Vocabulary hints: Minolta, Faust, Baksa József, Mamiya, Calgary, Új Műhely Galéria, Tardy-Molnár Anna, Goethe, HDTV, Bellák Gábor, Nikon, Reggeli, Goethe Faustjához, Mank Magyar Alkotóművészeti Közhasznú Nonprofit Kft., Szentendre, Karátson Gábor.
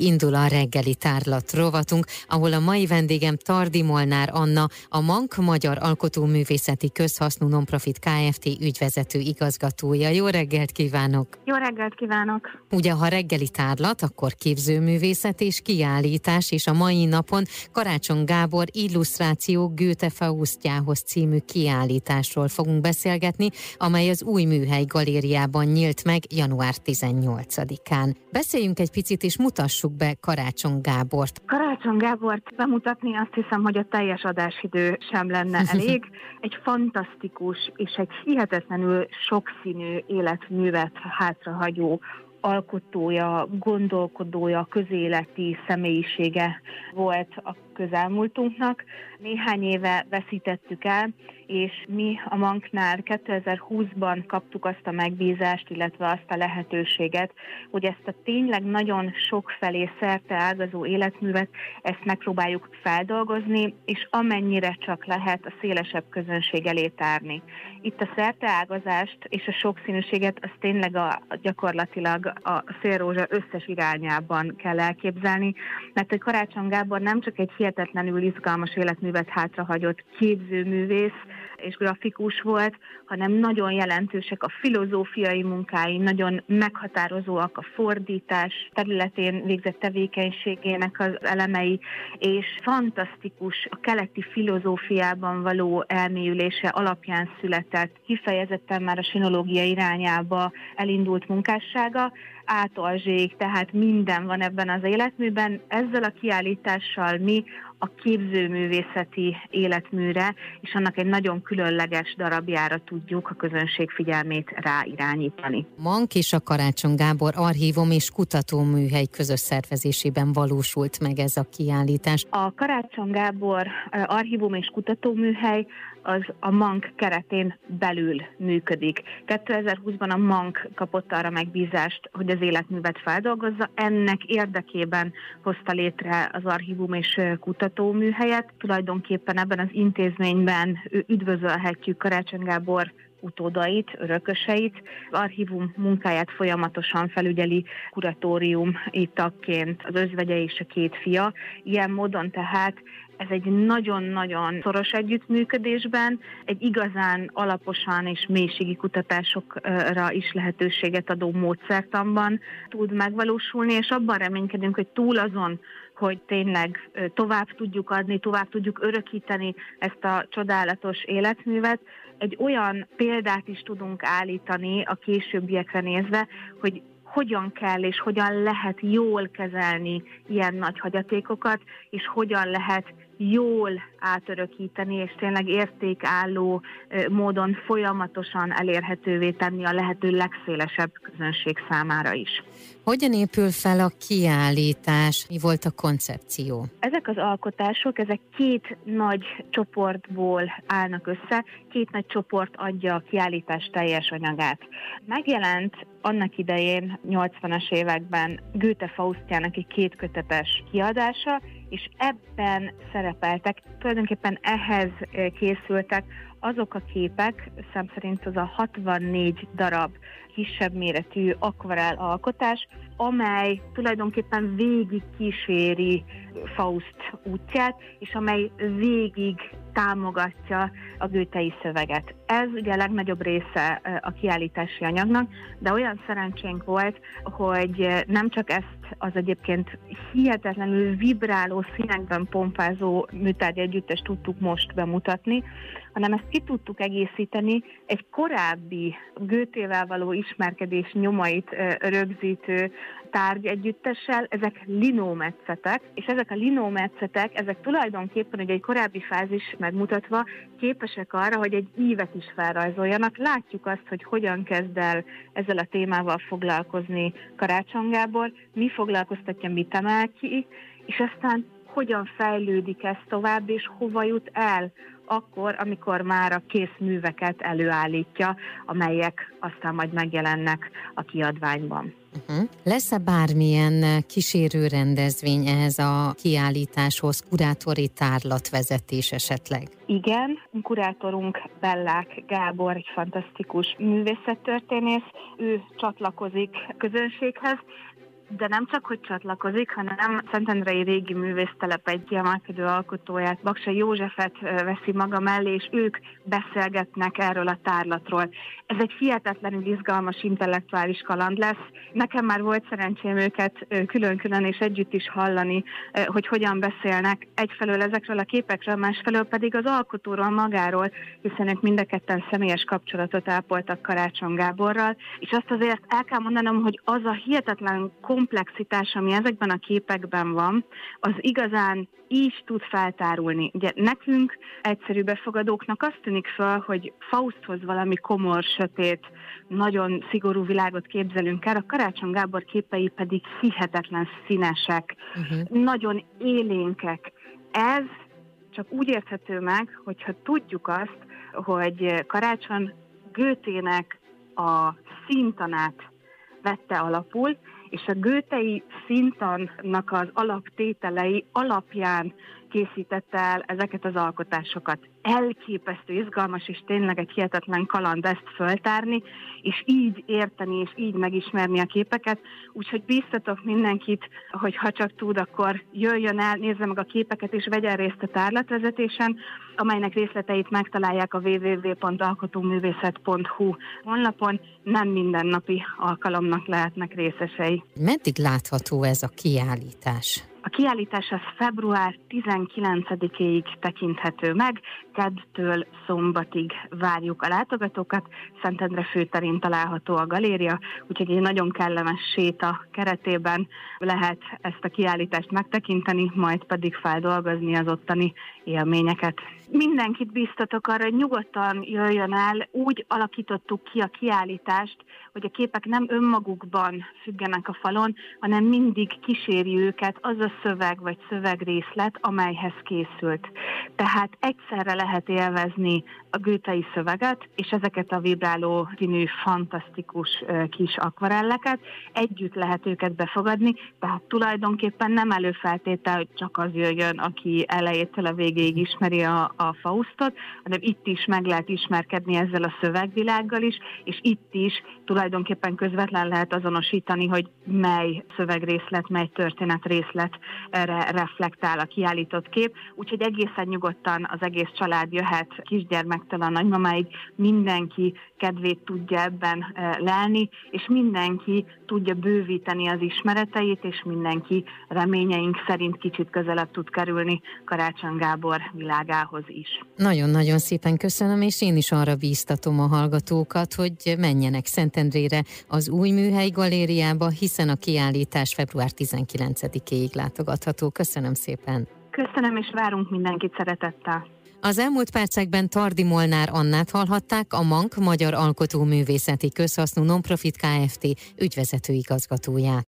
Indul a reggeli tárlat rovatunk, ahol a mai vendégem Tardy-Molnár Anna, a Mank Magyar Alkotóművészeti Közhasznú Nonprofit Kft. Ügyvezető igazgatója. Jó reggelt kívánok! Jó reggelt kívánok! Ugye, ha reggeli tárlat, akkor képzőművészet és kiállítás, és a mai napon Karátson Gábor illusztráció Goethe Faustjához című kiállításról fogunk beszélgetni, amely az Új Műhely Galériában nyílt meg január 18-án. Beszéljünk egy picit és mutassuk be Karátson Gábort. Karátson Gábort bemutatni azt hiszem, hogy a teljes adásidő sem lenne elég. Egy fantasztikus és egy hihetetlenül sokszínű életművet hátrahagyó alkotója, gondolkodója, közéleti személyisége volt a közelmúltunknak. Néhány éve veszítettük el, és mi a Manknál 2020-ban kaptuk azt a megbízást, illetve azt a lehetőséget, hogy ezt a tényleg nagyon sokfelé szerte ágazó életművet, ezt megpróbáljuk feldolgozni, és amennyire csak lehet a szélesebb közönség elé tárni. Itt a szerteágazást és a sokszínűséget, az tényleg gyakorlatilag a szélrózsa összes irányában kell elképzelni, mert hogy Karátson Gábor nem csak egy hihetetlenül izgalmas életművet hátrahagyott képzőművész és grafikus volt, hanem nagyon jelentősek a filozófiai munkái, nagyon meghatározóak a fordítás területén végzett tevékenységének az elemei, és fantasztikus a keleti filozófiában való elmélyülése alapján született, kifejezetten már a sinológia irányába elindult munkássága, átolzsék, tehát minden van ebben az életműben. Ezzel a kiállítással mi a képzőművészeti életműre, és annak egy nagyon különleges darabjára tudjuk a közönség figyelmét ráirányítani. Mank és a Karátson Gábor Archívum és Kutatóműhely közös szervezésében valósult meg ez a kiállítás. A Karátson Gábor Archívum és Kutatóműhely az a Mank keretén belül működik. 2020-ban a Mank kapott arra megbízást, hogy az életművet feldolgozza. Ennek érdekében hozta létre az Archívum és Kutatóműhelyet. Tulajdonképpen ebben az intézményben üdvözölhetjük Karátson Gábor utódait, örököseit. Az archívum munkáját folyamatosan felügyeli kuratóriumi tagként az özvegye és a két fia. Ilyen módon tehát ez egy nagyon-nagyon szoros együttműködésben, egy igazán alaposan és mélységi kutatásokra is lehetőséget adó módszertanban tud megvalósulni, és abban reménykedünk, hogy túl azon, hogy tényleg tovább tudjuk adni, tovább tudjuk örökíteni ezt a csodálatos életművet, egy olyan példát is tudunk állítani a későbbiekre nézve, hogy hogyan kell és hogyan lehet jól kezelni ilyen nagy hagyatékokat, és hogyan lehet jól átörökíteni, és tényleg értékálló módon folyamatosan elérhetővé tenni a lehető legszélesebb közönség számára is. Hogyan épül fel a kiállítás? Mi volt a koncepció? Ezek az alkotások, ezek két nagy csoportból állnak össze, két nagy csoport adja a kiállítás teljes anyagát. Megjelent annak idején, 80-as években Goethe Faustjának egy kétkötetes kiadása, és ebben szerepeltek, tulajdonképpen ehhez készültek azok a képek, szám szerint az a 64 darab kisebb méretű akvarell alkotás, amely tulajdonképpen végig kíséri Faust útját, és amely végig támogatja a goethei szöveget. Ez ugye a legnagyobb része a kiállítási anyagnak, de olyan szerencsénk volt, hogy nem csak ezt az egyébként hihetetlenül vibráló színekben pompázó műtárgy együttest tudtuk most bemutatni, hanem ezt ki tudtuk egészíteni egy korábbi Goethével való ismerkedés nyomait rögzítő tárgyegyüttessel. Ezek linómetszetek, és ezek a linómetszetek, ezek tulajdonképpen ugye egy korábbi fázis megmutatva képesek arra, hogy egy ívet is felrajzoljanak. Látjuk azt, hogy hogyan kezd el ezzel a témával foglalkozni Karátson Gábor, mi foglalkoztatja, mit emel ki, és aztán hogyan fejlődik ez tovább, és hova jut el akkor, amikor már a kész műveket előállítja, amelyek aztán majd megjelennek a kiadványban. Lesz-e bármilyen kísérő rendezvény ehhez a kiállításhoz, kurátori tárlatvezetés esetleg? Igen, kurátorunk Bellák Gábor, egy fantasztikus művészettörténész, ő csatlakozik közönséghez. De nem csak, hogy csatlakozik, hanem szentendrei régi művésztelep egy kiemelkedő alkotóját, Baksa Józsefet veszi maga mellé, és ők beszélgetnek erről a tárlatról. Ez egy hihetetlenül izgalmas, intellektuális kaland lesz. Nekem már volt szerencsém őket külön-külön és együtt is hallani, hogy hogyan beszélnek egyfelől ezekről a képekről, másfelől pedig az alkotóról magáról, hiszen ők mind a ketten személyes kapcsolatot ápoltak Karátson Gáborral, és azt azért el kell mondanom, hogy az a hihetetlen komplexitás, ami ezekben a képekben van, az igazán így tud feltárulni. Ugye nekünk, egyszerű befogadóknak azt tűnik fel, hogy Fausthoz valami komor, sötét, nagyon szigorú világot képzelünk el, a Karátson Gábor képei pedig hihetetlen színesek, nagyon élénkek. Ez csak úgy érthető meg, hogyha tudjuk azt, hogy Karátson Goethének a színtanát vette alapul, és a goethei színtannak az alaptételei alapján készítette el ezeket az alkotásokat. Elképesztő izgalmas, és tényleg egy hihetetlen kaland ezt föltárni, és így érteni, és így megismerni a képeket. Úgyhogy bíztatok mindenkit, hogy ha csak tud, akkor jöjjön el, nézze meg a képeket, és vegyen részt a tárlatvezetésen, amelynek részleteit megtalálják a www.alkotóművészet.hu honlapon. Nem mindennapi alkalomnak lehetnek részesei. Meddig látható ez a kiállítás? A kiállítás az február 19-éig tekinthető meg, kedtől szombatig várjuk a látogatókat, Szentendre főterén található a galéria, úgyhogy egy nagyon kellemes séta keretében lehet ezt a kiállítást megtekinteni, majd pedig feldolgozni az ottani élményeket. Mindenkit bíztatok arra, hogy nyugodtan jöjjön el, úgy alakítottuk ki a kiállítást, hogy a képek nem önmagukban függenek a falon, hanem mindig kíséri őket az a szöveg vagy szövegrészlet, amelyhez készült. Tehát egyszerre lehet élvezni a goethei szöveget, és ezeket a vibráló színű, fantasztikus kis akvarelleket, együtt lehet őket befogadni, tehát tulajdonképpen nem előfeltétel, hogy csak az jöjjön, aki elejétől a végéig ismeri a Faustot, hanem itt is meg lehet ismerkedni ezzel a szövegvilággal is, és itt is tulajdonképpen közvetlen lehet azonosítani, hogy mely szövegrészlet, mely történetrészlet erre reflektál a kiállított kép, úgyhogy egészen nyugodtan az egész család jöhet, kisgyermektől a nagymamáig, mindenki kedvét tudja ebben lelni, és mindenki tudja bővíteni az ismereteit, és mindenki reményeink szerint kicsit közelebb tud kerülni Karátson Gábor világához is. Nagyon-nagyon szépen köszönöm, és én is arra bíztatom a hallgatókat, hogy menjenek Szentendrére az Új Műhely Galériába, hiszen a kiállítás február 19-éig látogatható. Köszönöm szépen! Köszönöm, és várunk mindenkit szeretettel! Az elmúlt percekben Tardy-Molnár Annát hallhatták, a Mank Magyar Alkotóművészeti Közhasznú Nonprofit Kft. Ügyvezető igazgatóját.